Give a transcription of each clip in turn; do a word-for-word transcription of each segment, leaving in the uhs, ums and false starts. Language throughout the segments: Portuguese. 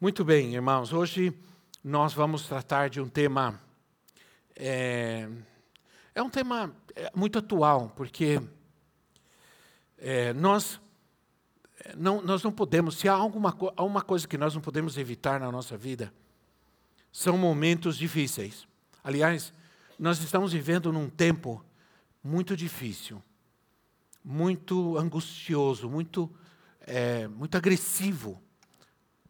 Muito bem, irmãos. Hoje nós vamos tratar de um tema... É, é um tema muito atual, porque é, nós, não, nós não podemos... Se há alguma, alguma coisa que nós não podemos evitar na nossa vida... São momentos difíceis. Aliás, nós estamos vivendo num tempo muito difícil, muito angustioso, muito, é, muito agressivo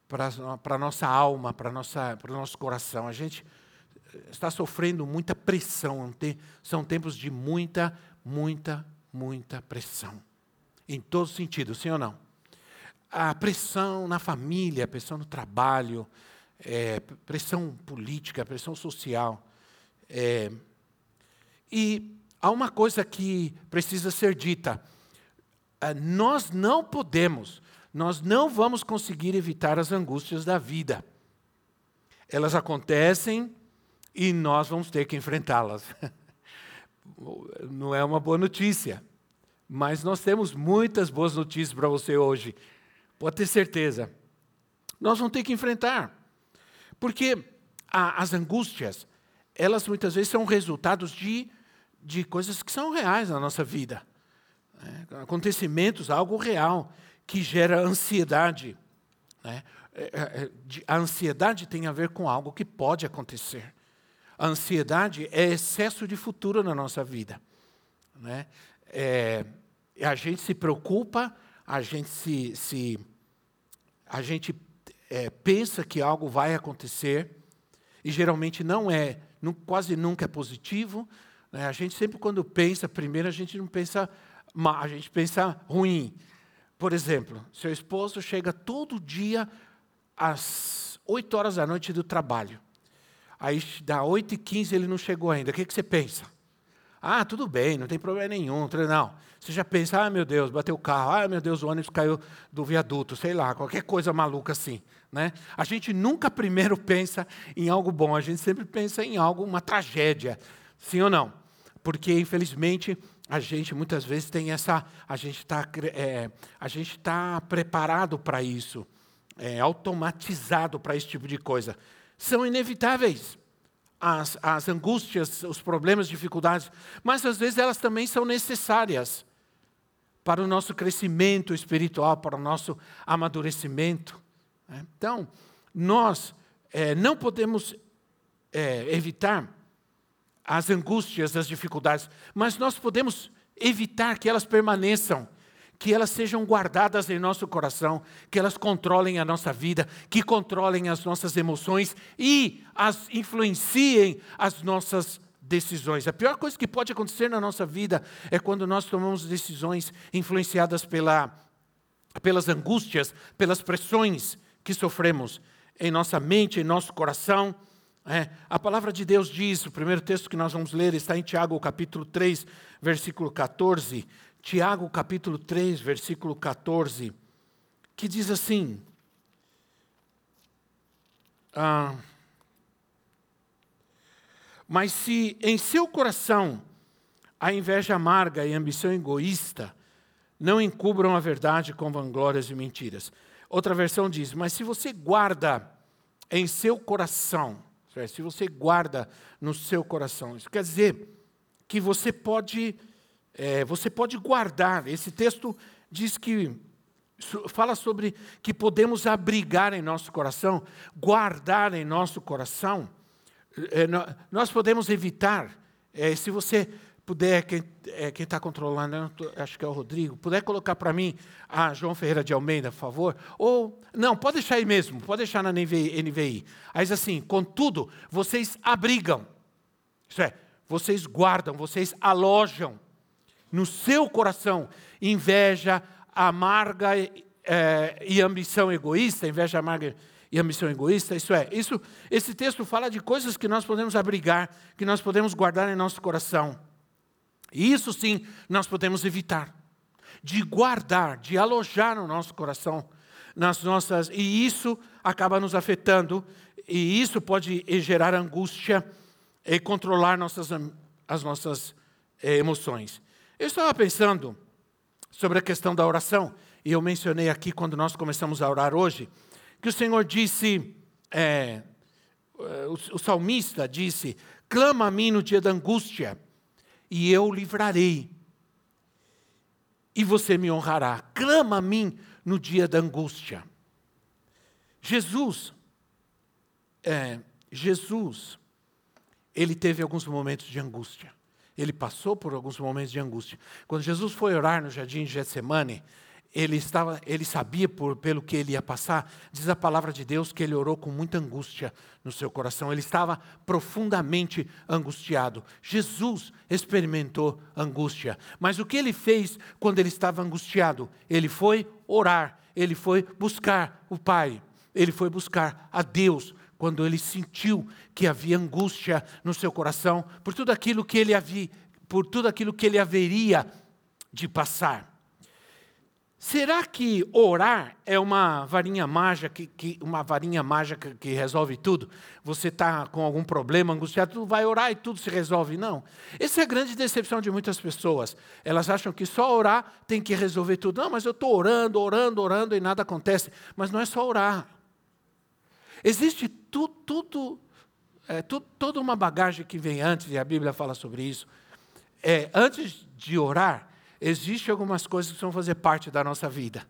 para a nossa alma, para o nosso coração. A gente está sofrendo muita pressão. São tempos de muita, muita, muita pressão. Em todos os sentidos, sim ou não? A pressão na família, a pressão no trabalho... É, pressão política, pressão social. É, e há uma coisa que precisa ser dita. É, nós não podemos, nós não vamos conseguir evitar as angústias da vida. Elas acontecem e nós vamos ter que enfrentá-las. Não é uma boa notícia, mas nós temos muitas boas notícias para você hoje. Pode ter certeza. Nós vamos ter que enfrentar. Porque a, as angústias, elas muitas vezes são resultados de, de coisas que são reais na nossa vida. Né? Acontecimentos, algo real, que gera ansiedade. Né? A ansiedade tem a ver com algo que pode acontecer. A ansiedade é excesso de futuro na nossa vida. Né? É, a gente se preocupa, a gente se... se a gente É, pensa que algo vai acontecer, e geralmente não é, não, quase nunca é positivo. Né? A gente sempre, quando pensa primeiro, a gente não pensa mal, a gente pensa ruim. Por exemplo, seu esposo chega todo dia às oito horas da noite do trabalho. Aí, dá oito e quinze, ele não chegou ainda. O que, que você pensa? Ah, tudo bem, não tem problema nenhum. Não, você já pensa, ah, meu Deus, bateu o carro. Ah, meu Deus, o ônibus caiu do viaduto. Sei lá, qualquer coisa maluca assim. Né? A gente nunca primeiro pensa em algo bom. A gente sempre pensa em algo, uma tragédia. Sim ou não? Porque, infelizmente, a gente muitas vezes tem essa... A gente está é, tá preparado para isso. É, automatizado para esse tipo de coisa. São inevitáveis. As, as angústias, os problemas, dificuldades, mas às vezes elas também são necessárias para o nosso crescimento espiritual, para o nosso amadurecimento. Então, nós é, não podemos é, evitar as angústias, as dificuldades, mas nós podemos evitar que elas permaneçam, que elas sejam guardadas em nosso coração, que elas controlem a nossa vida, que controlem as nossas emoções e as influenciem as nossas decisões. A pior coisa que pode acontecer na nossa vida é quando nós tomamos decisões influenciadas pela, pelas angústias, pelas pressões que sofremos em nossa mente, em nosso coração. É, a palavra de Deus diz, o primeiro texto que nós vamos ler está em Tiago, capítulo três, versículo catorze. Tiago, capítulo três, versículo catorze, que diz assim, ah, mas se em seu coração a inveja amarga e a ambição egoísta não encubram a verdade com vanglórias e mentiras. Outra versão diz, mas se você guarda em seu coração, se você guarda no seu coração, isso quer dizer que você pode... É, você pode guardar. Esse texto diz que fala sobre que podemos abrigar em nosso coração, guardar em nosso coração. É, nós podemos evitar. É, se você puder, quem é, quem está controlando, acho que é o Rodrigo, puder colocar para mim a João Ferreira de Almeida, por favor. Ou não, pode deixar aí mesmo, pode deixar na N V I. Aí diz assim: contudo, vocês abrigam. Isso é, vocês guardam, vocês alojam no seu coração, inveja amarga, é, e ambição egoísta, inveja amarga e ambição egoísta, isso é, isso, esse texto fala de coisas que nós podemos abrigar, que nós podemos guardar em nosso coração. E isso sim, nós podemos evitar, de guardar, de alojar no nosso coração, nas nossas, e isso acaba nos afetando, e isso pode gerar angústia e controlar nossas, as nossas eh, emoções. Eu estava pensando sobre a questão da oração, e eu mencionei aqui quando nós começamos a orar hoje, que o Senhor disse, é, o, o salmista disse, clama a mim no dia da angústia, e eu o livrarei, e você me honrará. Clama a mim no dia da angústia. Jesus, é, Jesus, ele teve alguns momentos de angústia. Ele passou por alguns momentos de angústia. Quando Jesus foi orar no jardim de Getsêmani, Ele, estava, ele sabia por, pelo que ele ia passar. Diz a palavra de Deus que ele orou com muita angústia no seu coração. Ele estava profundamente angustiado. Jesus experimentou angústia. Mas o que ele fez quando ele estava angustiado? Ele foi orar. Ele foi buscar o Pai. Ele foi buscar a Deus quando ele sentiu que havia angústia no seu coração por tudo aquilo que ele havia, por tudo aquilo que ele haveria de passar. Será que orar é uma varinha mágica que, que, uma varinha mágica que resolve tudo? Você está com algum problema, angustiado, tudo vai orar e tudo se resolve? Não. Essa é a grande decepção de muitas pessoas. Elas acham que só orar tem que resolver tudo. Não, mas eu estou orando, orando, orando e nada acontece. Mas não é só orar. Existe tu, tudo, é, tu, toda uma bagagem que vem antes, e a Bíblia fala sobre isso. É, antes de orar, existem algumas coisas que vão fazer parte da nossa vida.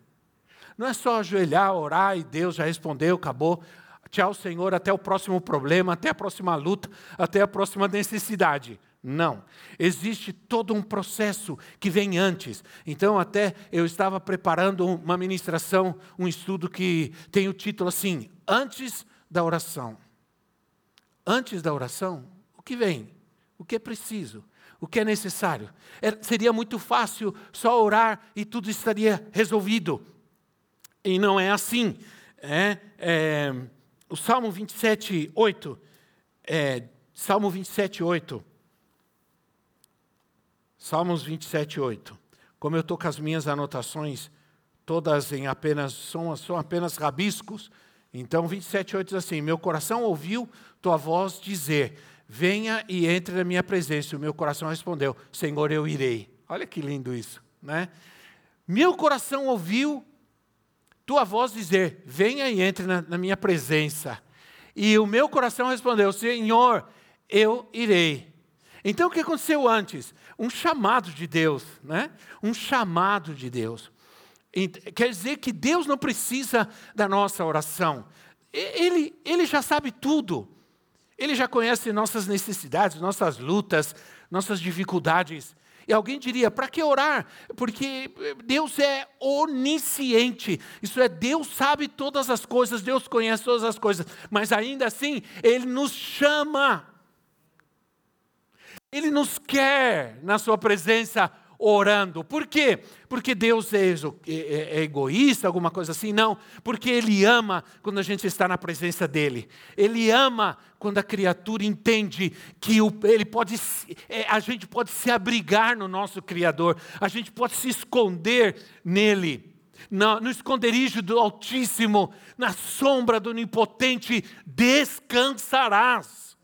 Não é só ajoelhar, orar e Deus já respondeu, acabou. Tchau, Senhor, até o próximo problema, até a próxima luta, até a próxima necessidade. Não. Existe todo um processo que vem antes. Então, até eu estava preparando uma ministração, um estudo que tem o título assim, Antes da Oração. Antes da oração, o que vem? O que é preciso? O que é necessário? É, seria muito fácil só orar e tudo estaria resolvido. E não é assim. É, é, o Salmo vinte e sete, oito. É, Salmo vinte e sete, oito. Salmos vinte e sete, oito. Como eu estou com as minhas anotações, todas em apenas, são, são apenas rabiscos. Então, vinte e sete, oito diz assim, meu coração ouviu tua voz dizer... Venha e entre na minha presença. O meu coração respondeu, Senhor, eu irei. Olha que lindo isso, né? Meu coração ouviu tua voz dizer, venha e entre na, na minha presença. E o meu coração respondeu, Senhor, eu irei. Então, o que aconteceu antes? Um chamado de Deus, né? Um chamado de Deus. Quer dizer que Deus não precisa da nossa oração. Ele, ele já sabe tudo. Ele já conhece nossas necessidades, nossas lutas, nossas dificuldades. E alguém diria, para que orar? Porque Deus é onisciente. Isso é, Deus sabe todas as coisas, Deus conhece todas as coisas. Mas ainda assim, Ele nos chama. Ele nos quer na sua presença orando. Por quê? Porque Deus é, é, é egoísta, alguma coisa assim? Não. Porque Ele ama quando a gente está na presença dEle. Ele ama quando a criatura entende que o, ele pode, é, a gente pode se abrigar no nosso Criador. A gente pode se esconder nele. No, no esconderijo do Altíssimo, na sombra do Onipotente, descansarás.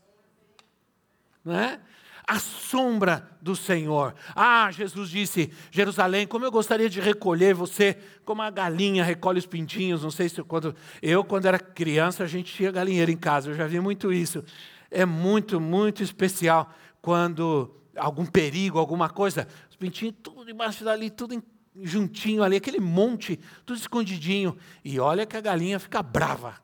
Não é? A sombra do Senhor. Ah, Jesus disse, Jerusalém, como eu gostaria de recolher você, como a galinha recolhe os pintinhos, não sei se eu, quando, eu quando era criança, a gente tinha galinheiro em casa, eu já vi muito isso. É muito, muito especial, quando algum perigo, alguma coisa, os pintinhos tudo embaixo dali, tudo juntinho ali, aquele monte, tudo escondidinho, e olha que a galinha fica brava,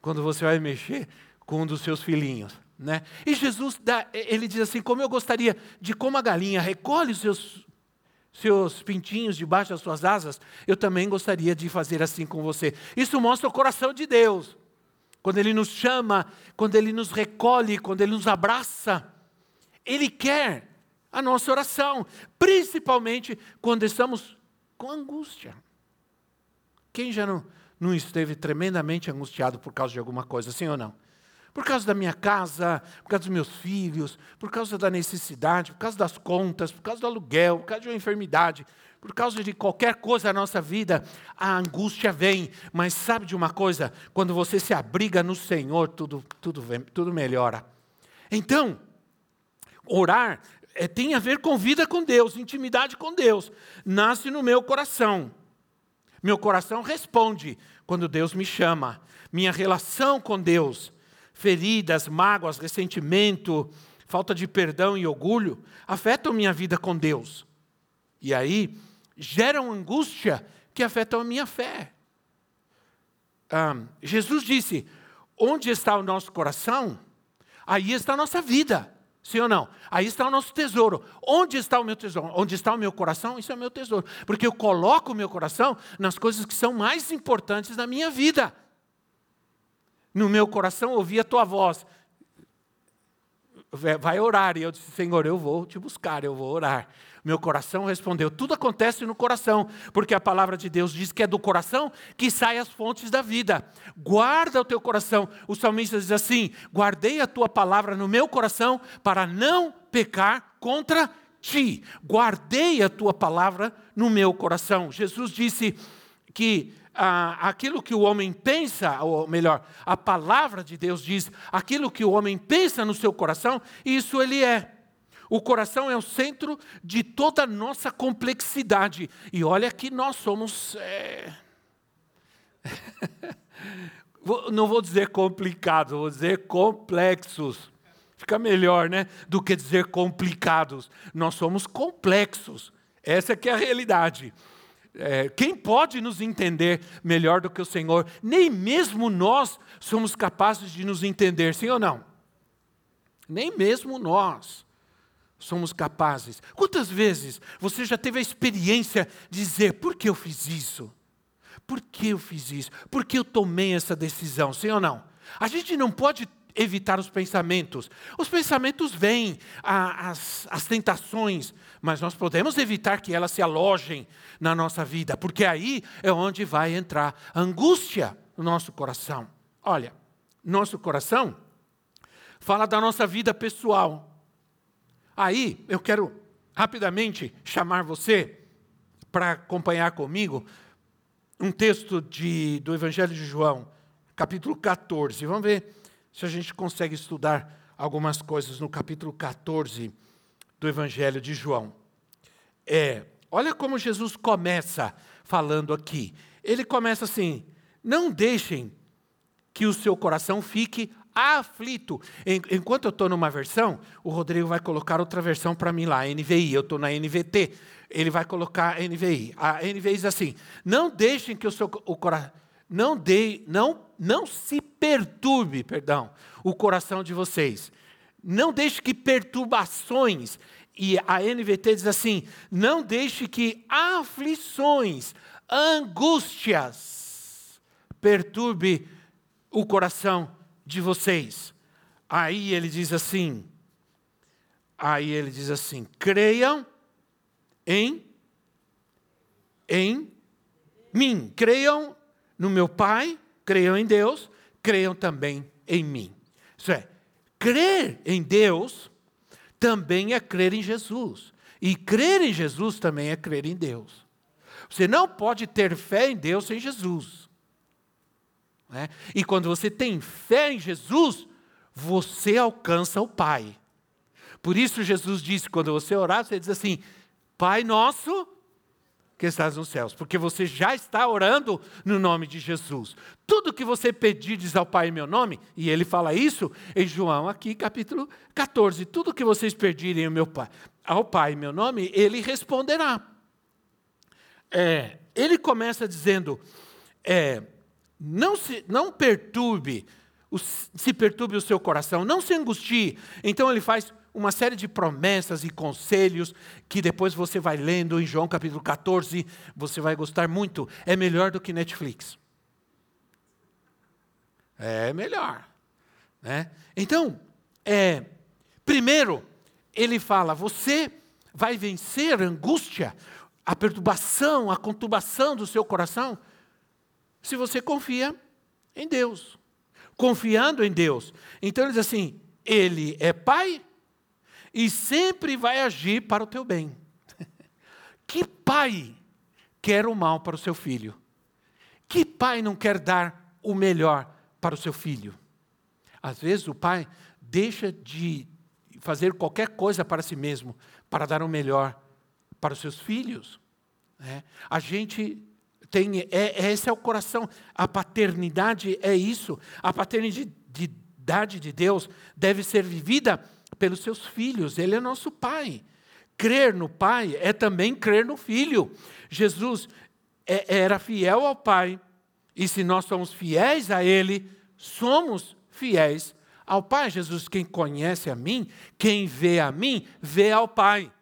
quando você vai mexer com um dos seus filhinhos. Né? E Jesus dá, ele diz assim, como eu gostaria de como a galinha recolhe os seus, seus pintinhos debaixo das suas asas, eu também gostaria de fazer assim com você. Isso mostra o coração de Deus, quando Ele nos chama, quando Ele nos recolhe, quando Ele nos abraça, Ele quer a nossa oração, principalmente quando estamos com angústia. Quem já não, não esteve tremendamente angustiado por causa de alguma coisa, sim ou não? Por causa da minha casa, por causa dos meus filhos, por causa da necessidade, por causa das contas, por causa do aluguel, por causa de uma enfermidade, por causa de qualquer coisa da nossa vida, a angústia vem. Mas sabe de uma coisa? Quando você se abriga no Senhor, tudo, tudo, vem, tudo melhora. Então, orar é, tem a ver com vida com Deus, intimidade com Deus. Nasce no meu coração. Meu coração responde quando Deus me chama. Minha relação com Deus, feridas, mágoas, ressentimento, falta de perdão e orgulho, afetam minha vida com Deus. E aí, geram angústia que afetam a minha fé. Ah, Jesus disse, onde está o nosso coração, aí está a nossa vida. Sim ou não? Aí está o nosso tesouro. Onde está o meu tesouro? Onde está o meu coração? Isso é o meu tesouro. Porque eu coloco o meu coração nas coisas que são mais importantes da minha vida. No meu coração ouvi a tua voz. Vai orar. E eu disse, Senhor, eu vou te buscar, eu vou orar. Meu coração respondeu. Tudo acontece no coração, porque a palavra de Deus diz que é do coração que saem as fontes da vida. Guarda o teu coração. O salmista diz assim, guardei a tua palavra no meu coração para não pecar contra ti. Guardei a tua palavra no meu coração. Jesus disse que... Ah, aquilo que o homem pensa, ou melhor, a palavra de Deus diz, aquilo que o homem pensa no seu coração, isso ele é. O coração é o centro de toda a nossa complexidade. E olha que nós somos... É... Não vou dizer complicado, vou dizer complexos. Fica melhor, né? Do que dizer complicados. Nós somos complexos. Essa que é a realidade. É, quem pode nos entender melhor do que o Senhor? Nem mesmo nós somos capazes de nos entender, sim ou não? Nem mesmo nós somos capazes. Quantas vezes você já teve a experiência de dizer, por que eu fiz isso? Por que eu fiz isso? Por que eu tomei essa decisão, sim ou não? A gente não pode evitar os pensamentos. Os pensamentos vêm, a, as, as tentações, mas nós podemos evitar que elas se alojem na nossa vida, porque aí é onde vai entrar a angústia no nosso coração. Olha, nosso coração fala da nossa vida pessoal. Aí eu quero rapidamente chamar você para acompanhar comigo um texto de, do Evangelho de João, capítulo quatorze. Vamos ver se a gente consegue estudar algumas coisas no capítulo quatorze do Evangelho de João. É, olha como Jesus começa falando aqui. Ele começa assim, não deixem que o seu coração fique aflito. Enquanto eu estou numa versão, o Rodrigo vai colocar outra versão para mim lá, N V I. Eu estou na N V T, ele vai colocar N V I. A N V I diz assim, não deixem que o seu o coração... Não, de, não, não se perturbe, perdão, o coração de vocês. Não deixe que perturbações, e a N V T diz assim, não deixe que aflições, angústias, perturbe o coração de vocês. Aí ele diz assim, aí ele diz assim, creiam em, em mim, creiam no meu Pai, creiam em Deus, creiam também em mim. Isso é, crer em Deus também é crer em Jesus. E crer em Jesus também é crer em Deus. Você não pode ter fé em Deus sem Jesus. Né? E quando você tem fé em Jesus, você alcança o Pai. Por isso Jesus disse, quando você orar, você diz assim, Pai nosso... que estás nos céus, porque você já está orando no nome de Jesus. Tudo que você pedirdes ao Pai em meu nome, e ele fala isso em João aqui, capítulo quatorze, tudo que vocês pedirem ao, meu pai, ao Pai em meu nome, ele responderá. É, ele começa dizendo, é, não, se, não perturbe, se perturbe o seu coração, não se angustie. Então ele faz uma série de promessas e conselhos que depois você vai lendo em João capítulo quatorze, você vai gostar muito. É melhor do que Netflix. É melhor. Né? Então, é, primeiro, ele fala, você vai vencer a angústia, a perturbação, a conturbação do seu coração se você confia em Deus. Confiando em Deus. Então ele diz assim, ele é pai e sempre vai agir para o teu bem. Que pai quer o mal para o seu filho? Que pai não quer dar o melhor para o seu filho? Às vezes o pai deixa de fazer qualquer coisa para si mesmo, para dar o melhor para os seus filhos. É, a gente tem, é, esse é o coração, a paternidade é isso, a paternidade de Deus deve ser vivida pelos seus filhos, ele é nosso pai. Crer no pai é também crer no filho. Jesus é, era fiel ao pai, e se nós somos fiéis a ele, somos fiéis ao pai. Jesus, quem conhece a mim, quem vê a mim, vê ao pai.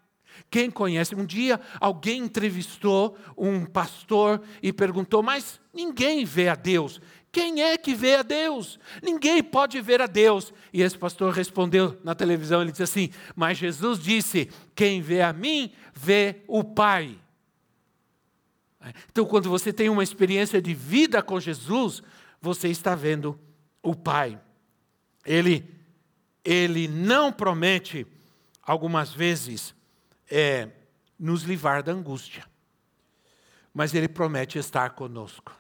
Quem conhece? Um dia alguém entrevistou um pastor e perguntou, mas ninguém vê a Deus. Quem é que vê a Deus? Ninguém pode ver a Deus. E esse pastor respondeu na televisão, ele disse assim, mas Jesus disse, quem vê a mim, vê o Pai. Então, quando você tem uma experiência de vida com Jesus, você está vendo o Pai. Ele, ele não promete, algumas vezes, é, nos livrar da angústia. Mas ele promete estar conosco.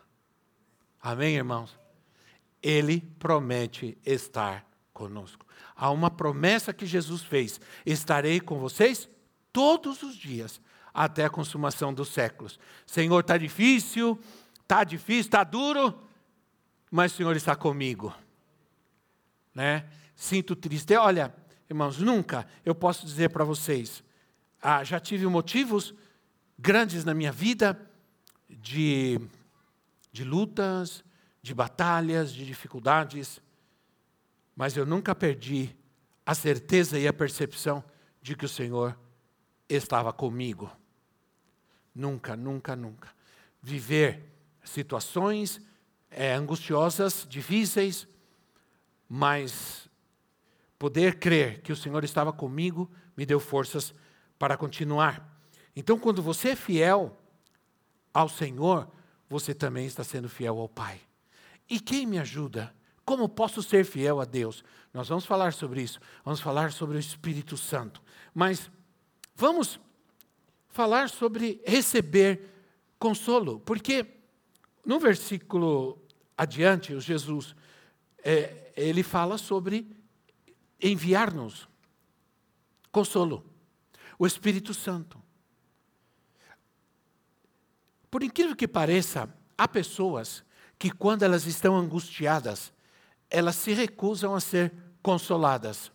Amém, irmãos? Ele promete estar conosco. Há uma promessa que Jesus fez. Estarei com vocês todos os dias, até a consumação dos séculos. Senhor, está difícil, está difícil, está duro, mas o Senhor está comigo. Né? Sinto triste. Olha, irmãos, nunca eu posso dizer para vocês, ah, já tive motivos grandes na minha vida de... de lutas, de batalhas, de dificuldades, mas eu nunca perdi a certeza e a percepção de que o Senhor estava comigo. Nunca, nunca, nunca. Viver situações é, angustiosas, difíceis, mas poder crer que o Senhor estava comigo me deu forças para continuar. Então, quando você é fiel ao Senhor, você também está sendo fiel ao Pai. E quem me ajuda? Como posso ser fiel a Deus? Nós vamos falar sobre isso. Vamos falar sobre o Espírito Santo. Mas vamos falar sobre receber consolo. Porque no versículo adiante, o Jesus, é, ele fala sobre enviar-nos consolo. O Espírito Santo. Por incrível que pareça, há pessoas que quando elas estão angustiadas, elas se recusam a ser consoladas.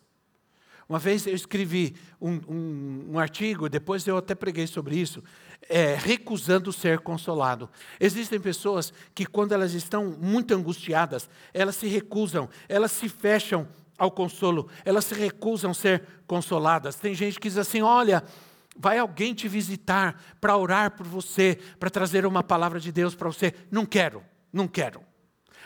Uma vez eu escrevi um, um, um artigo, depois eu até preguei sobre isso, é, recusando ser consolado. Existem pessoas que quando elas estão muito angustiadas, elas se recusam, elas se fecham ao consolo, elas se recusam a ser consoladas. Tem gente que diz assim, olha... vai alguém te visitar para orar por você, para trazer uma palavra de Deus para você. Não quero, não quero.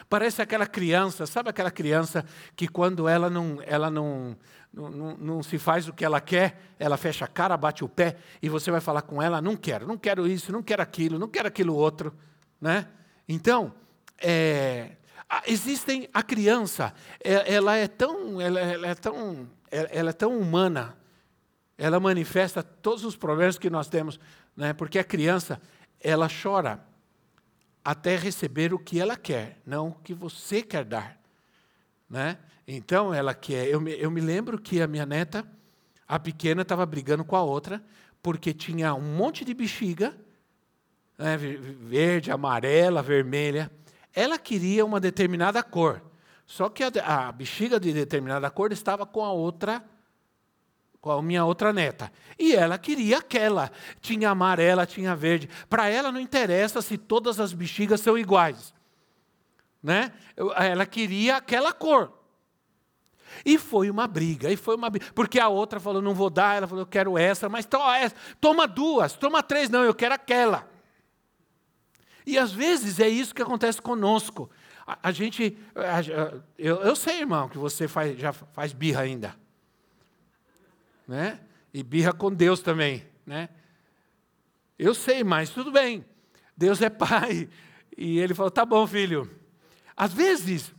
Parece aquela criança, sabe aquela criança que quando ela não, ela não, não, não, não se faz o que ela quer, ela fecha a cara, bate o pé e você vai falar com ela, não quero, não quero isso, não quero aquilo, não quero aquilo outro. Né? Então, é, existem a criança, ela é tão, ela, ela é tão, ela é tão humana, ela manifesta todos os problemas que nós temos, né? Porque a criança, ela chora até receber o que ela quer, não o que você quer dar. Né? Então, ela quer. Eu me, eu me lembro que a minha neta, a pequena, estava brigando com a outra, porque tinha um monte de bexiga, né? Verde, amarela, vermelha. Ela queria uma determinada cor, só que a, a bexiga de determinada cor estava com a outra com a minha outra neta, e ela queria aquela, tinha amarela, tinha verde, para ela não interessa se todas as bexigas são iguais, né? Ela queria aquela cor, e foi uma briga, e foi uma briga, porque a outra falou, não vou dar, ela falou, eu quero essa, mas toma essa, toma duas, toma três, não, eu quero aquela, e às vezes é isso que acontece conosco, a, a gente, a, a, eu, eu sei, irmão, que você faz, já faz birra ainda, né? E birra com Deus também. Né? Eu sei, mas tudo bem. Deus é Pai. E ele falou, tá bom, filho. Às vezes,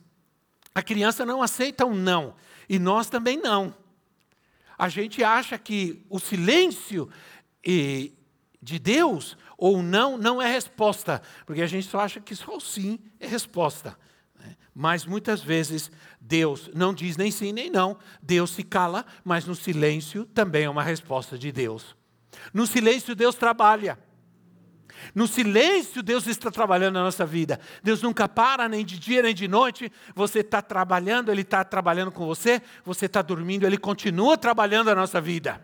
a criança não aceita um não. E nós também não. A gente acha que o silêncio de Deus, ou o não, não é resposta. Porque a gente só acha que só o sim é resposta. Mas muitas vezes Deus não diz nem sim nem não. Deus se cala, mas no silêncio também é uma resposta de Deus. No silêncio Deus trabalha. No silêncio Deus está trabalhando na nossa vida. Deus nunca para, nem de dia nem de noite. Você está trabalhando, Ele está trabalhando com você. Você está dormindo, Ele continua trabalhando a nossa vida.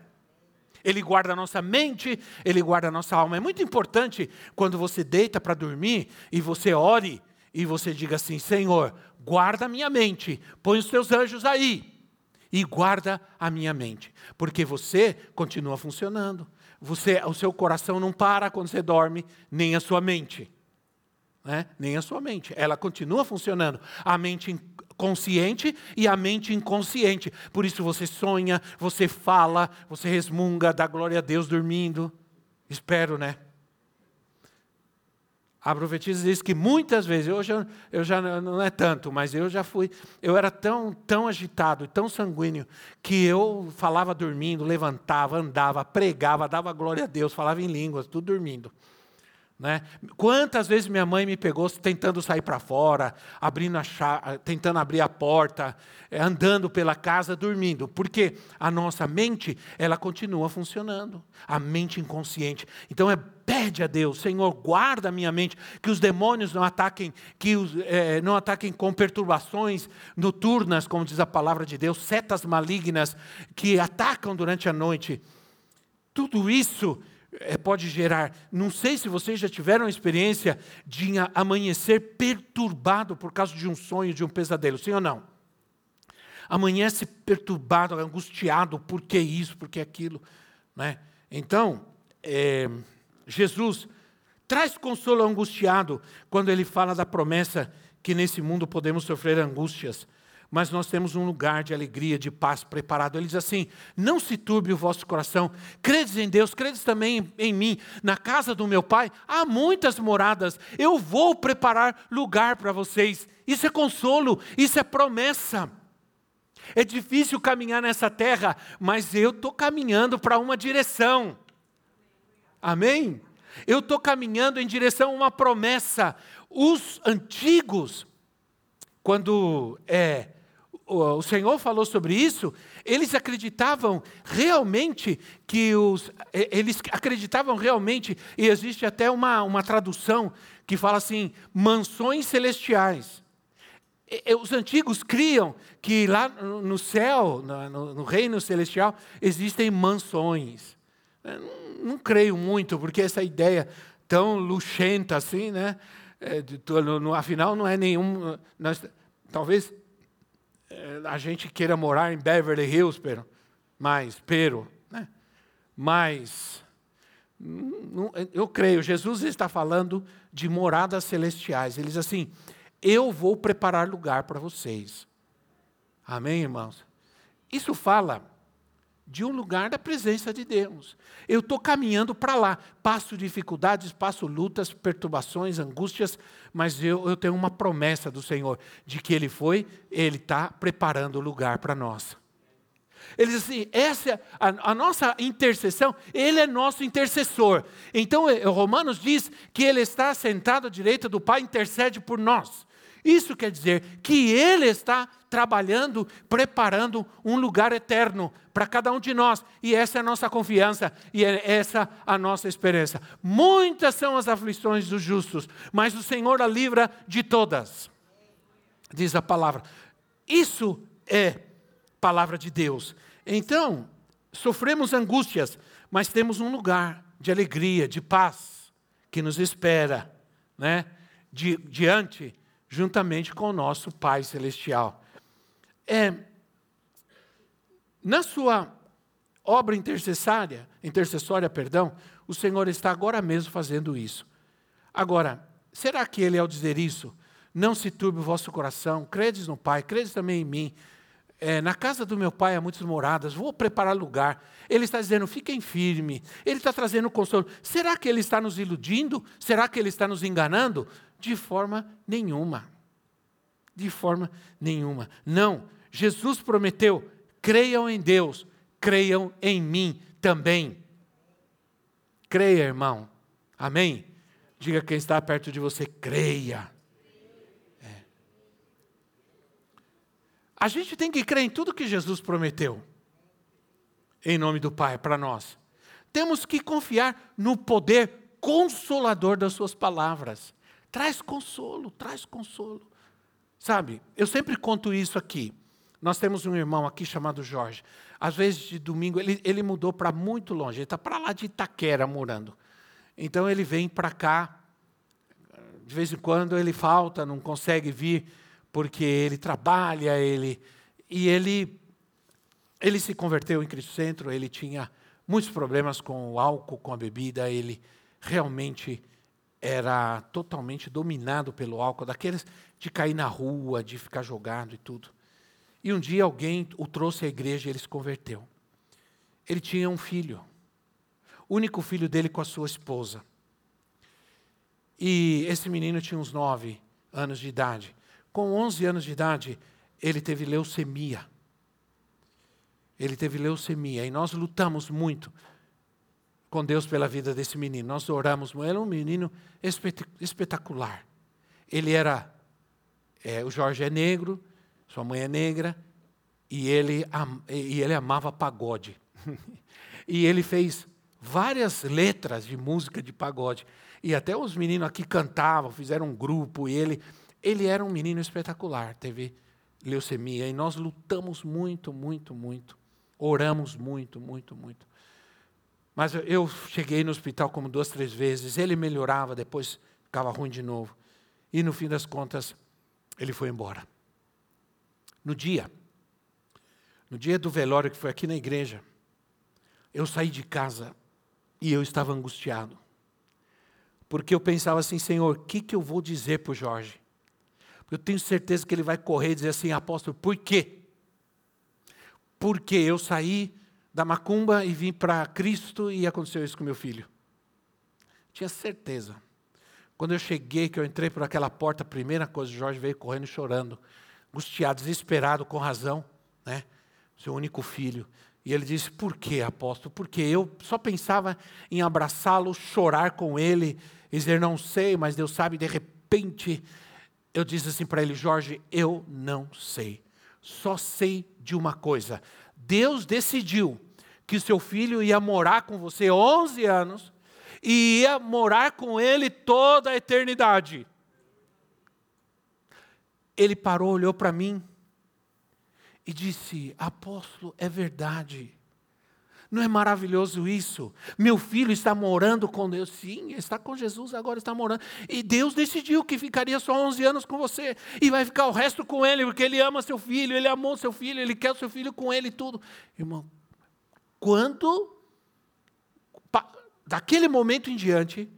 Ele guarda a nossa mente, Ele guarda a nossa alma. É muito importante quando você deita para dormir e você ore. E você diga assim, Senhor, guarda a minha mente, põe os teus anjos aí e guarda a minha mente. Porque você continua funcionando, você, o seu coração não para quando você dorme, nem a sua mente. Né? Nem a sua mente, ela continua funcionando. A mente consciente e a mente inconsciente. Por isso você sonha, você fala, você resmunga, dá glória a Deus dormindo. Espero, né? A profetisa diz que muitas vezes, hoje eu, eu já não é tanto, mas eu já fui, eu era tão, tão agitado, tão sanguíneo, que eu falava dormindo, levantava, andava, pregava, dava glória a Deus, falava em línguas, tudo dormindo. Né? Quantas vezes minha mãe me pegou tentando sair para fora, abrindo a chave, tentando abrir a porta, andando pela casa, dormindo. Porque a nossa mente, ela continua funcionando. A mente inconsciente. Então, é, pede a Deus, Senhor, guarda a minha mente, que os demônios não ataquem, que os, é, não ataquem com perturbações noturnas, como diz a palavra de Deus, setas malignas que atacam durante a noite. Tudo isso... É, pode gerar, não sei se vocês já tiveram a experiência de amanhecer perturbado por causa de um sonho, de um pesadelo, sim ou não? Amanhece perturbado, angustiado, por que isso, por que aquilo, né? Então, é, Jesus traz consolo ao angustiado quando ele fala da promessa que nesse mundo podemos sofrer angústias, mas nós temos um lugar de alegria, de paz preparado. Ele diz assim, não se turbe o vosso coração, credes em Deus, credes também em mim. Na casa do meu pai há muitas moradas, eu vou preparar lugar para vocês. Isso é consolo, isso é promessa. É difícil caminhar nessa terra, mas eu estou caminhando para uma direção. Amém? Eu estou caminhando em direção a uma promessa. Os antigos, quando é... o Senhor falou sobre isso, eles acreditavam realmente que os... Eles acreditavam realmente, e existe até uma, uma tradução que fala assim, mansões celestiais. E, os antigos criam que lá no céu, no, no reino celestial, existem mansões. Não, não creio muito, porque essa ideia tão luxenta assim, né? É, no, no, afinal, não é nenhum... Nós, talvez... a gente queira morar em Beverly Hills, pero, mas, pero, né? Mas, não, eu creio, Jesus está falando de moradas celestiais. Ele diz assim, eu vou preparar lugar para vocês. Amém, irmãos? Isso fala de um lugar da presença de Deus. Eu estou caminhando para lá, passo dificuldades, passo lutas, perturbações, angústias, mas eu, eu tenho uma promessa do Senhor, de que Ele foi, Ele está preparando o lugar para nós. Ele diz assim, essa, a, a nossa intercessão, Ele é nosso intercessor. Então, Romanos diz que Ele está sentado à direita do Pai, intercede por nós. Isso quer dizer que Ele está trabalhando, preparando um lugar eterno para cada um de nós. E essa é a nossa confiança e é essa a nossa esperança. Muitas são as aflições dos justos, mas o Senhor a livra de todas, diz a palavra. Isso é palavra de Deus. Então, sofremos angústias, mas temos um lugar de alegria, de paz, que nos espera, né? Di- diante... juntamente com o nosso Pai Celestial. É, na sua obra intercessária, intercessória, perdão, o Senhor está agora mesmo fazendo isso. Agora, será que Ele, ao dizer isso, não se turbe o vosso coração, credes no Pai, credes também em mim, é, na casa do meu Pai há muitas moradas, vou preparar lugar. Ele está dizendo, fiquem firmes. Ele está trazendo consolo. Será que Ele está nos iludindo? Será que Ele está nos enganando? De forma nenhuma. De forma nenhuma. Não. Jesus prometeu, creiam em Deus, creiam em mim também. Creia, irmão. Amém? Diga quem está perto de você, creia. É. A gente tem que crer em tudo que Jesus prometeu. Em nome do Pai, para nós. Temos que confiar no poder consolador das suas palavras. Traz consolo, traz consolo. Sabe, eu sempre conto isso aqui. Nós temos um irmão aqui chamado Jorge. Às vezes de domingo, ele, ele mudou para muito longe. Ele está para lá de Itaquera morando. Então ele vem para cá. De vez em quando ele falta, não consegue vir, porque ele trabalha. ele E ele, ele se converteu em Cristo Centro. Ele tinha muitos problemas com o álcool, com a bebida. Ele realmente era totalmente dominado pelo álcool, daqueles de cair na rua, de ficar jogado e tudo. E um dia alguém o trouxe à igreja e ele se converteu. Ele tinha um filho, o único filho dele com a sua esposa. E esse menino tinha uns nove anos de idade. Com onze anos de idade, ele teve leucemia. Ele teve leucemia e nós lutamos muito com Deus pela vida desse menino. Nós oramos, ele era um menino espetacular. Ele era, é, o Jorge é negro, sua mãe é negra, e ele, am, e ele amava pagode. E ele fez várias letras de música de pagode. E até os meninos aqui cantavam, fizeram um grupo, e ele, ele era um menino espetacular, teve leucemia, e nós lutamos muito, muito, muito, oramos muito, muito, muito. Mas eu cheguei no hospital como duas, três vezes, ele melhorava, depois ficava ruim de novo. E no fim das contas, ele foi embora. No dia, no dia do velório que foi aqui na igreja, eu saí de casa e eu estava angustiado. Porque eu pensava assim, Senhor, o que, que eu vou dizer para o Jorge? Porque eu tenho certeza que ele vai correr e dizer assim, apóstolo, por quê? Porque eu saí da macumba e vim para Cristo e aconteceu isso com meu filho. Tinha certeza. Quando eu cheguei, que eu entrei por aquela porta, a primeira coisa, o Jorge veio correndo e chorando, angustiado, desesperado, com razão, né? Seu único filho. E ele disse, por quê, apóstolo? Porque eu só pensava em abraçá-lo, chorar com ele, e dizer, não sei, mas Deus sabe. De repente, eu disse assim para ele, Jorge, eu não sei. Só sei de uma coisa. Deus decidiu que seu filho ia morar com você onze anos e ia morar com ele toda a eternidade. Ele parou, olhou para mim e disse, apóstolo, é verdade. Não é maravilhoso isso? Meu filho está morando com Deus. Sim, está com Jesus, agora está morando. E Deus decidiu que ficaria só onze anos com você. E vai ficar o resto com ele, porque ele ama seu filho, ele amou seu filho, ele quer seu filho com ele e tudo. Irmão, quando... Daquele momento em diante,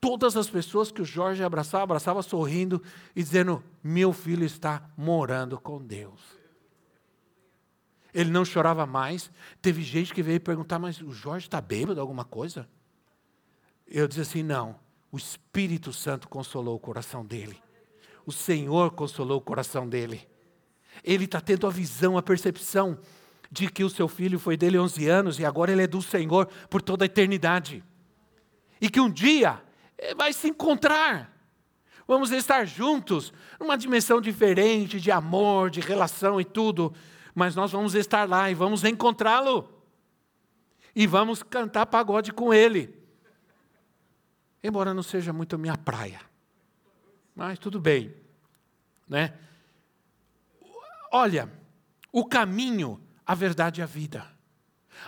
todas as pessoas que o Jorge abraçava, abraçava sorrindo e dizendo, meu filho está morando com Deus. Ele não chorava mais. Teve gente que veio perguntar, mas o Jorge está bêbado, alguma coisa? Eu disse assim, não. O Espírito Santo consolou o coração dele. O Senhor consolou o coração dele. Ele está tendo a visão, a percepção de que o seu filho foi dele onze anos e agora ele é do Senhor por toda a eternidade. E que um dia vai se encontrar. Vamos estar juntos, numa dimensão diferente de amor, de relação e tudo. Mas nós vamos estar lá e vamos encontrá-lo. E vamos cantar pagode com ele. Embora não seja muito a minha praia. Mas tudo bem. Né? Olha, o caminho, a verdade e a vida.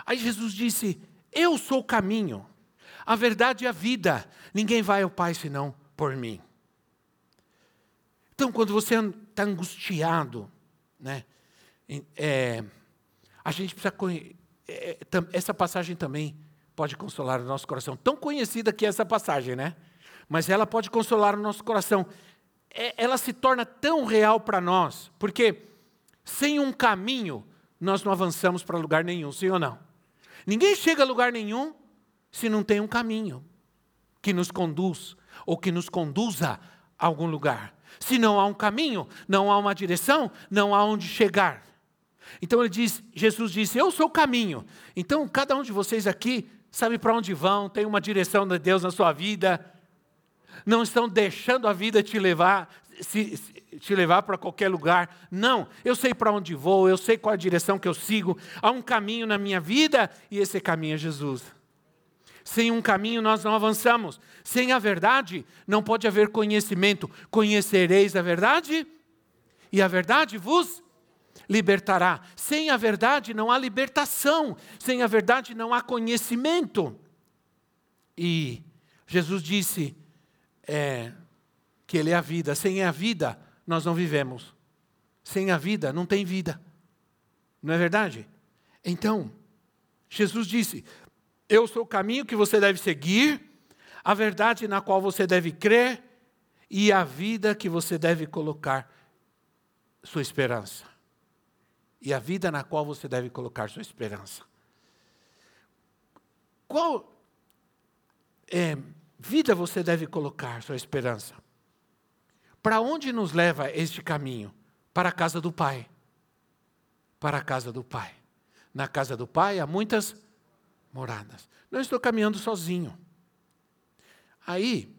Aí Jesus disse, eu sou o caminho, a verdade e a vida. Ninguém vai ao Pai senão por mim. Então, quando você está angustiado, né? É, a gente precisa conhe... é, essa passagem também pode consolar o nosso coração, tão conhecida que é essa passagem, né? Mas ela pode consolar o nosso coração. É, ela se torna tão real para nós, porque sem um caminho nós não avançamos para lugar nenhum, sim ou não? Ninguém chega a lugar nenhum se não tem um caminho que nos conduz ou que nos conduza a algum lugar. Se não há um caminho, não há uma direção, não há onde chegar. Então ele diz, Jesus disse, eu sou o caminho. Então cada um de vocês aqui sabe para onde vão, tem uma direção de Deus na sua vida. Não estão deixando a vida te levar, se, se, te levar para qualquer lugar. Não, eu sei para onde vou, eu sei qual a direção que eu sigo. Há um caminho na minha vida e esse caminho é Jesus. Sem um caminho nós não avançamos. Sem a verdade não pode haver conhecimento. Conhecereis a verdade e a verdade vos libertará. Sem a verdade não há libertação. Sem a verdade não há conhecimento. E Jesus disse é, que Ele é a vida. Sem a vida nós não vivemos. Sem a vida não tem vida. Não é verdade? Então, Jesus disse, eu sou o caminho que você deve seguir, a verdade na qual você deve crer e a vida que você deve colocar sua esperança. E a vida na qual você deve colocar sua esperança. Qual é, vida você deve colocar sua esperança? Para onde nos leva este caminho? Para a casa do Pai. Para a casa do Pai. Na casa do Pai há muitas moradas. Não estou caminhando sozinho. Aí,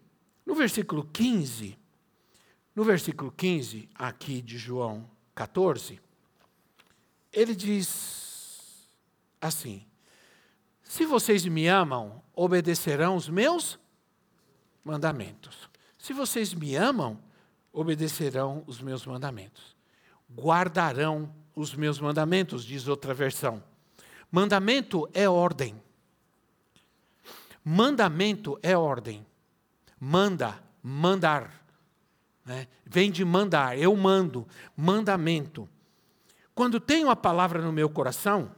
no versículo quinze, no versículo quinze, aqui de João catorze, ele diz assim, se vocês me amam, obedecerão os meus mandamentos. Se vocês me amam, obedecerão os meus mandamentos. Guardarão os meus mandamentos, diz outra versão. Mandamento é ordem. Mandamento é ordem. Manda, mandar. Né? Vem de mandar, eu mando. Mandamento. Quando tenho a palavra no meu coração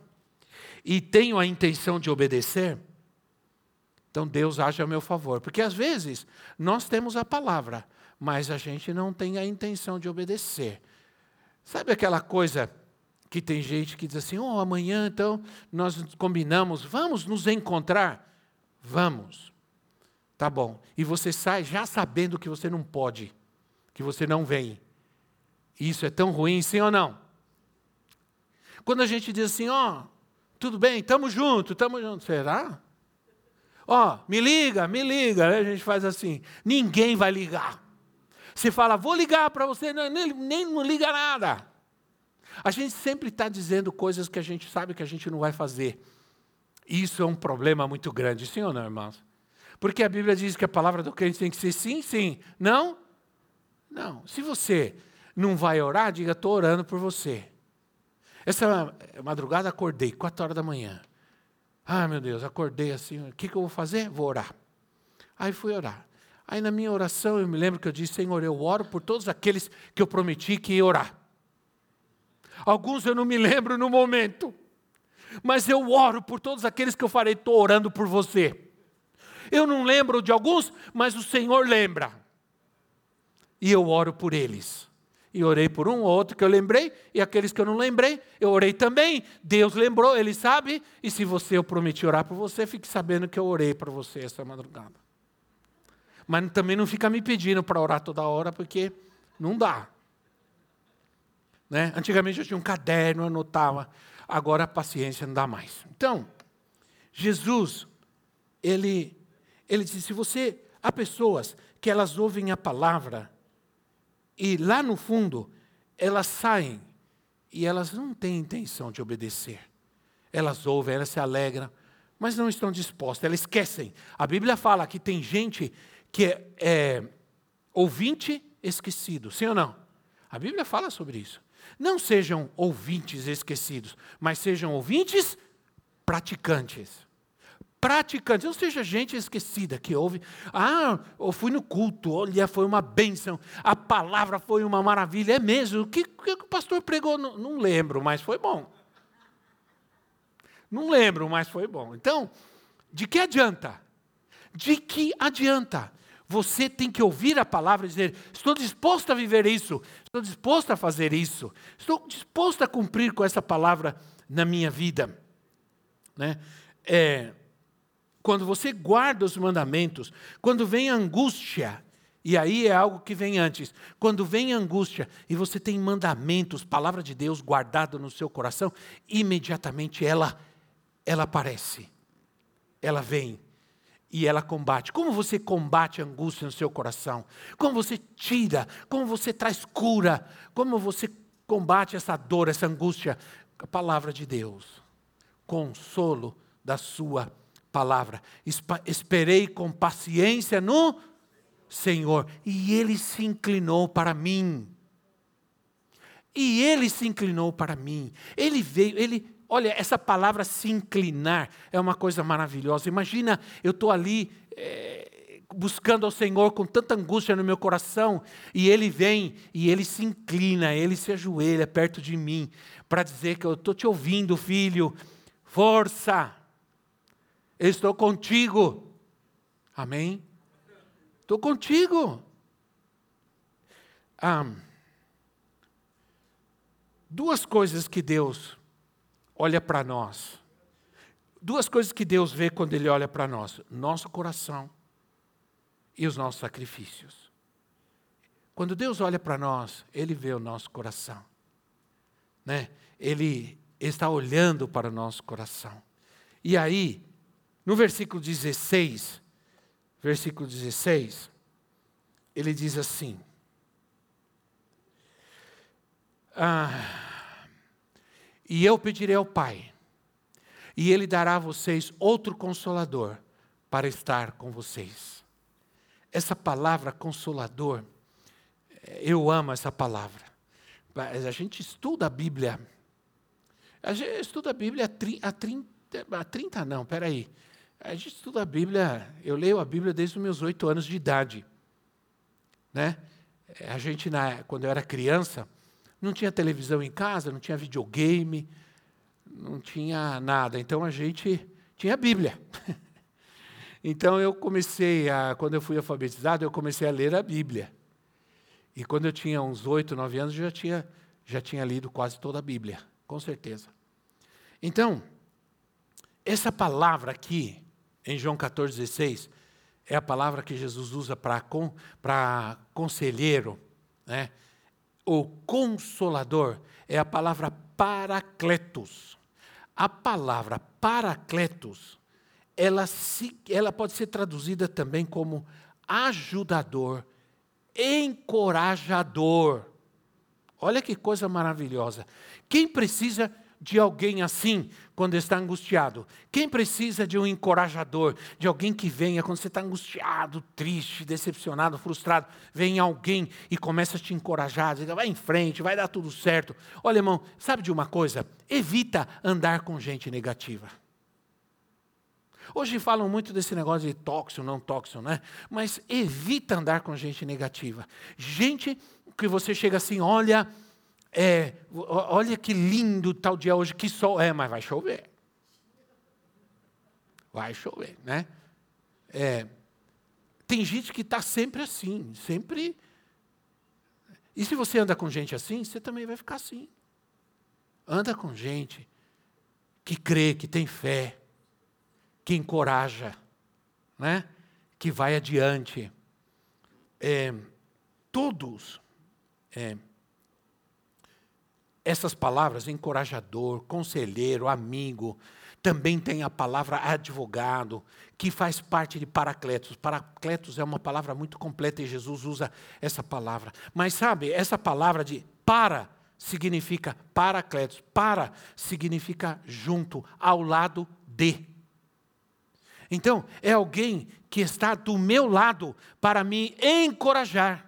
e tenho a intenção de obedecer, então Deus age a meu favor. Porque às vezes nós temos a palavra, mas a gente não tem a intenção de obedecer. Sabe aquela coisa que tem gente que diz assim, oh, amanhã então nós combinamos, vamos nos encontrar? Vamos. Tá bom. E você sai já sabendo que você não pode, que você não vem. Isso é tão ruim, sim ou não? Quando a gente diz assim, ó, oh, tudo bem, estamos juntos, estamos juntos. Será? Ó, oh, me liga, me liga. A gente faz assim, ninguém vai ligar. Você fala, vou ligar para você, não, nem, nem não liga nada. A gente sempre está dizendo coisas que a gente sabe que a gente não vai fazer. Isso é um problema muito grande, sim ou não, irmãos? Porque a Bíblia diz que a palavra do crente tem que ser sim, sim. Não? Não. Se você não vai orar, diga, estou orando por você. Essa madrugada acordei, quatro horas da manhã. Ah, meu Deus, acordei assim, o que, que eu vou fazer? Vou orar. Aí fui orar. Aí na minha oração eu me lembro que eu disse, Senhor, eu oro por todos aqueles que eu prometi que ia orar. Alguns eu não me lembro no momento, mas eu oro por todos aqueles que eu farei, estou orando por você. Eu não lembro de alguns, mas o Senhor lembra. E eu oro por eles. E orei por um ou outro que eu lembrei, e aqueles que eu não lembrei, eu orei também. Deus lembrou, Ele sabe, e se você eu prometi orar por você, fique sabendo que eu orei por você essa madrugada. Mas também não fica me pedindo para orar toda hora, porque não dá. Né? Antigamente eu tinha um caderno, eu anotava. Agora a paciência não dá mais. Então, Jesus, ele, ele disse, se você, há pessoas que elas ouvem a palavra e lá no fundo elas saem e elas não têm intenção de obedecer. Elas ouvem, elas se alegram, mas não estão dispostas, elas esquecem. A Bíblia fala que tem gente que é, é ouvinte esquecido, sim ou não? A Bíblia fala sobre isso. Não sejam ouvintes esquecidos, mas sejam ouvintes praticantes. Praticantes, ou seja, gente esquecida que ouve. Ah, eu fui no culto, olha, foi uma bênção, a palavra foi uma maravilha, é mesmo. O que, que o pastor pregou? Não, não lembro, mas foi bom. Não lembro, mas foi bom. Então, de que adianta? De que adianta? Você tem que ouvir a palavra e dizer, estou disposto a viver isso, estou disposto a fazer isso, estou disposto a cumprir com essa palavra na minha vida. Né? É, quando você guarda os mandamentos, quando vem a angústia, E aí é algo que vem antes. Quando vem angústia e você tem mandamentos, palavra de Deus guardada no seu coração, imediatamente ela, ela aparece. Ela vem e ela combate. Como você combate a angústia no seu coração? Como você tira? Como você traz cura? Como você combate essa dor, essa angústia? A palavra de Deus. Consolo da sua palavra. Esperei com paciência no Senhor, e Ele se inclinou para mim, e Ele se inclinou para mim, Ele veio, Ele, olha, essa palavra se inclinar é uma coisa maravilhosa. Imagina, eu estou ali é, buscando ao Senhor com tanta angústia no meu coração, e Ele vem, e Ele se inclina, Ele se ajoelha perto de mim, para dizer que eu estou te ouvindo, filho, força, eu estou contigo, amém? Estou contigo. Ah, duas coisas que Deus olha para nós. Duas coisas que Deus vê quando Ele olha para nós. Nosso coração e os nossos sacrifícios. Quando Deus olha para nós, Ele vê o nosso coração. Né? Ele está olhando para o nosso coração. E aí, no versículo dezesseis... Versículo dezesseis, ele diz assim, ah, e eu pedirei ao Pai, e Ele dará a vocês outro Consolador para estar com vocês. Essa palavra Consolador, eu amo essa palavra. A gente estuda a Bíblia, a gente estuda a Bíblia há trinta, há trinta não, peraí. A gente estuda a Bíblia, eu leio a Bíblia desde os meus oito anos de idade. Né? A gente, na, quando eu era criança, não tinha televisão em casa, não tinha videogame, não tinha nada. Então a gente tinha a Bíblia. Então eu comecei, a, quando eu fui alfabetizado, eu comecei a ler a Bíblia. E quando eu tinha uns oito, nove anos, eu já tinha, já tinha lido quase toda a Bíblia, com certeza. Então, essa palavra aqui, em João quatorze, dezesseis, é a palavra que Jesus usa para con, conselheiro, né? O consolador é a palavra paracletos. A palavra paracletos, ela, se, ela pode ser traduzida também como ajudador, encorajador. Olha que coisa maravilhosa. Quem precisa de alguém assim, quando está angustiado? Quem precisa de um encorajador, de alguém que venha, quando você está angustiado, triste, decepcionado, frustrado, vem alguém e começa a te encorajar, diz, vai em frente, vai dar tudo certo. Olha, irmão, sabe de uma coisa? Evita andar com gente negativa. Hoje falam muito desse negócio de tóxico, não tóxico, né? Mas evita andar com gente negativa. Gente que você chega assim, olha... É, olha que lindo tal dia hoje, que sol é, mas vai chover. Vai chover, né? É, tem gente que está sempre assim, sempre... E se você anda com gente assim, você também vai ficar assim. Anda com gente que crê, que tem fé, que encoraja, né? Que vai adiante. É, todos... É, essas palavras, encorajador, conselheiro, amigo, também tem a palavra advogado, que faz parte de paracletos. Paracletos é uma palavra muito completa e Jesus usa essa palavra. Mas sabe, essa palavra de para significa paracletos. Para significa junto, ao lado de. Então, é alguém que está do meu lado para me encorajar,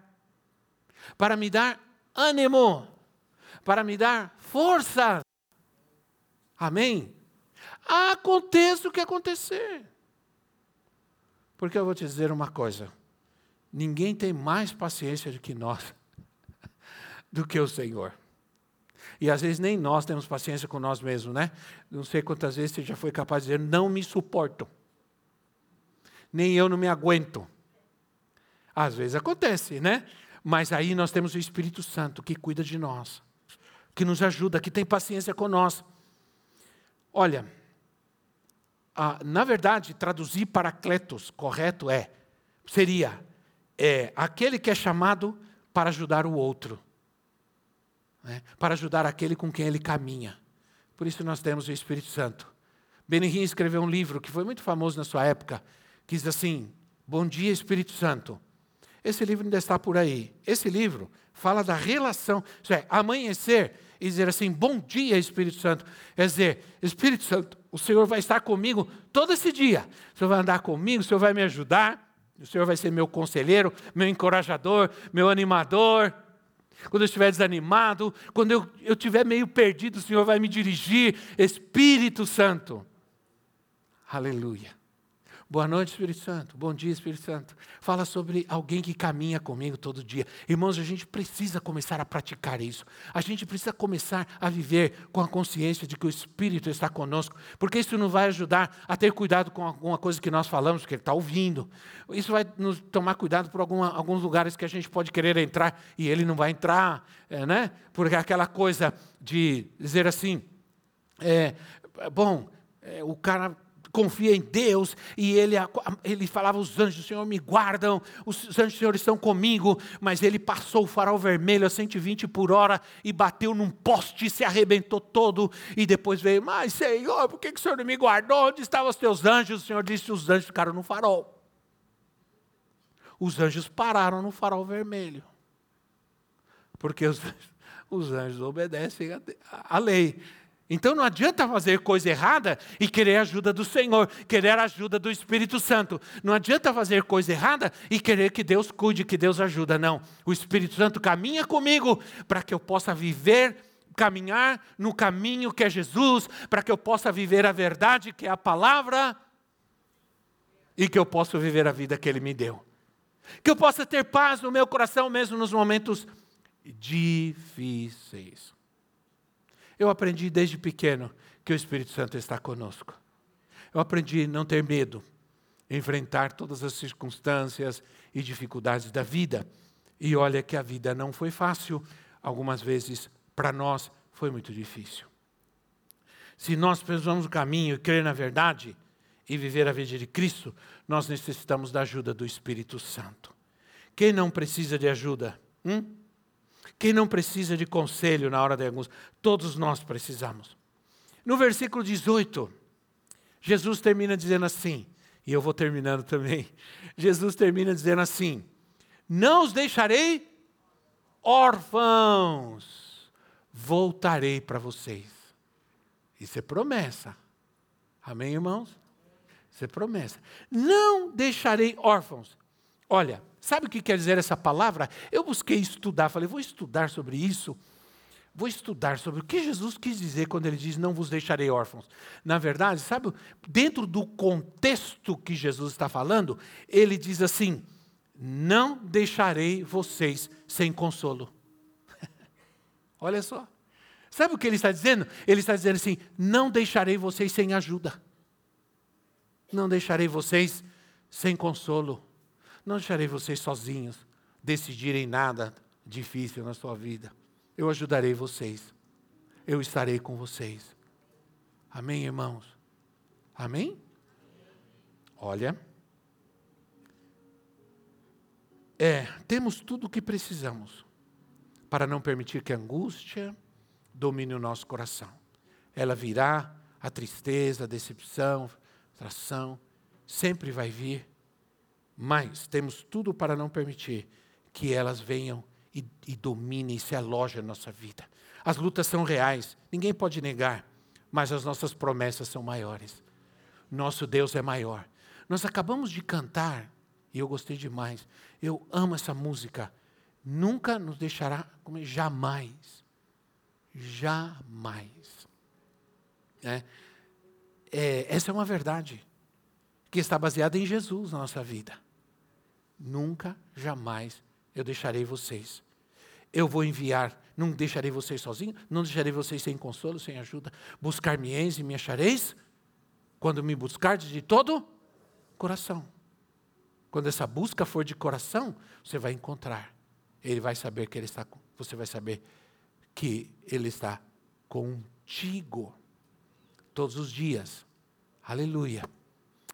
para me dar ânimo, para me dar força. Amém? Aconteça o que acontecer. Porque eu vou te dizer uma coisa. Ninguém tem mais paciência do que nós, do que o Senhor. E às vezes nem nós temos paciência com nós mesmos, né? Não sei quantas vezes você já foi capaz de dizer, não me suporto. Nem eu não me aguento. Às vezes acontece, né? Mas aí nós temos o Espírito Santo que cuida de nós, que nos ajuda, que tem paciência com nós. Olha, a, na verdade, traduzir paracletos correto é, seria é aquele que é chamado para ajudar o outro, né? Para ajudar aquele com quem ele caminha. Por isso nós temos o Espírito Santo. Benirinho escreveu um livro que foi muito famoso na sua época, que diz assim: Bom dia, Espírito Santo. Esse livro ainda está por aí. Esse livro fala da relação, isso é, amanhecer e dizer assim: Bom dia, Espírito Santo. Quer dizer, Espírito Santo, o Senhor vai estar comigo todo esse dia. O Senhor vai andar comigo, o Senhor vai me ajudar, o Senhor vai ser meu conselheiro, meu encorajador, meu animador. Quando eu estiver desanimado, quando eu, eu estiver meio perdido, o Senhor vai me dirigir. Espírito Santo. Aleluia. Boa noite, Espírito Santo. Bom dia, Espírito Santo. Fala sobre alguém que caminha comigo todo dia. Irmãos, a gente precisa começar a praticar isso. A gente precisa começar a viver com a consciência de que o Espírito está conosco. Porque isso nos vai ajudar a ter cuidado com alguma coisa que nós falamos, que Ele está ouvindo. Isso vai nos tomar cuidado por alguma, alguns lugares que a gente pode querer entrar e Ele não vai entrar. É, né? Porque aquela coisa de dizer assim, é, bom, é, o cara... confia em Deus, e ele, ele falava, os anjos do Senhor me guardam, os anjos do Senhor estão comigo, mas ele passou o farol vermelho a cento e vinte por hora, e bateu num poste, se arrebentou todo, e depois veio, mas Senhor, por que, que o Senhor não me guardou? Onde estavam os teus anjos? O Senhor disse, os anjos ficaram no farol. Os anjos pararam no farol vermelho, porque os, os anjos obedecem à lei. Então não adianta fazer coisa errada e querer a ajuda do Senhor, querer a ajuda do Espírito Santo. Não adianta fazer coisa errada e querer que Deus cuide, que Deus ajuda. Não, o Espírito Santo caminha comigo para que eu possa viver, caminhar no caminho que é Jesus, para que eu possa viver a verdade que é a palavra e que eu possa viver a vida que Ele me deu. Que eu possa ter paz no meu coração mesmo nos momentos difíceis. Eu aprendi desde pequeno que o Espírito Santo está conosco. Eu aprendi a não ter medo, enfrentar todas as circunstâncias e dificuldades da vida. E olha que a vida não foi fácil, algumas vezes para nós foi muito difícil. Se nós pensamos o caminho e crer na verdade e viver a vida de Cristo, nós necessitamos da ajuda do Espírito Santo. Quem não precisa de ajuda? Hum? Quem não precisa de conselho na hora da angústia? Todos nós precisamos. No versículo dezoito, Jesus termina dizendo assim, e eu vou terminando também, Jesus termina dizendo assim, não os deixarei órfãos, voltarei para vocês. Isso é promessa. Amém, irmãos? Isso é promessa. Não deixarei órfãos. Olha, sabe o que quer dizer essa palavra? Eu busquei estudar, falei, vou estudar sobre isso. Vou estudar sobre o que Jesus quis dizer quando Ele diz, não vos deixarei órfãos. Na verdade, sabe, dentro do contexto que Jesus está falando, Ele diz assim, não deixarei vocês sem consolo. Olha só. Sabe o que Ele está dizendo? Ele está dizendo assim, não deixarei vocês sem ajuda. Não deixarei vocês sem consolo. Não deixarei vocês sozinhos decidirem nada difícil na sua vida. Eu ajudarei vocês. Eu estarei com vocês. Amém, irmãos? Amém? Olha. É, temos tudo o que precisamos para não permitir que a angústia domine o nosso coração. Ela virá, a tristeza, a decepção, a tração, sempre vai vir. Mas temos tudo para não permitir que elas venham e, e dominem e se alojem a nossa vida. As lutas são reais, ninguém pode negar, mas as nossas promessas são maiores. Nosso Deus é maior. Nós acabamos de cantar, e eu gostei demais, eu amo essa música. Nunca nos deixará, jamais, jamais. É, é, essa é uma verdade que está baseada em Jesus na nossa vida. Nunca, jamais eu deixarei vocês. Eu vou enviar, não deixarei vocês sozinhos, não deixarei vocês sem consolo, sem ajuda. Buscar-me-eis e me achareis, quando me buscardes de todo coração. Quando essa busca for de coração, você vai encontrar. Ele vai saber que ele está, você vai saber que Ele está contigo todos os dias. Aleluia.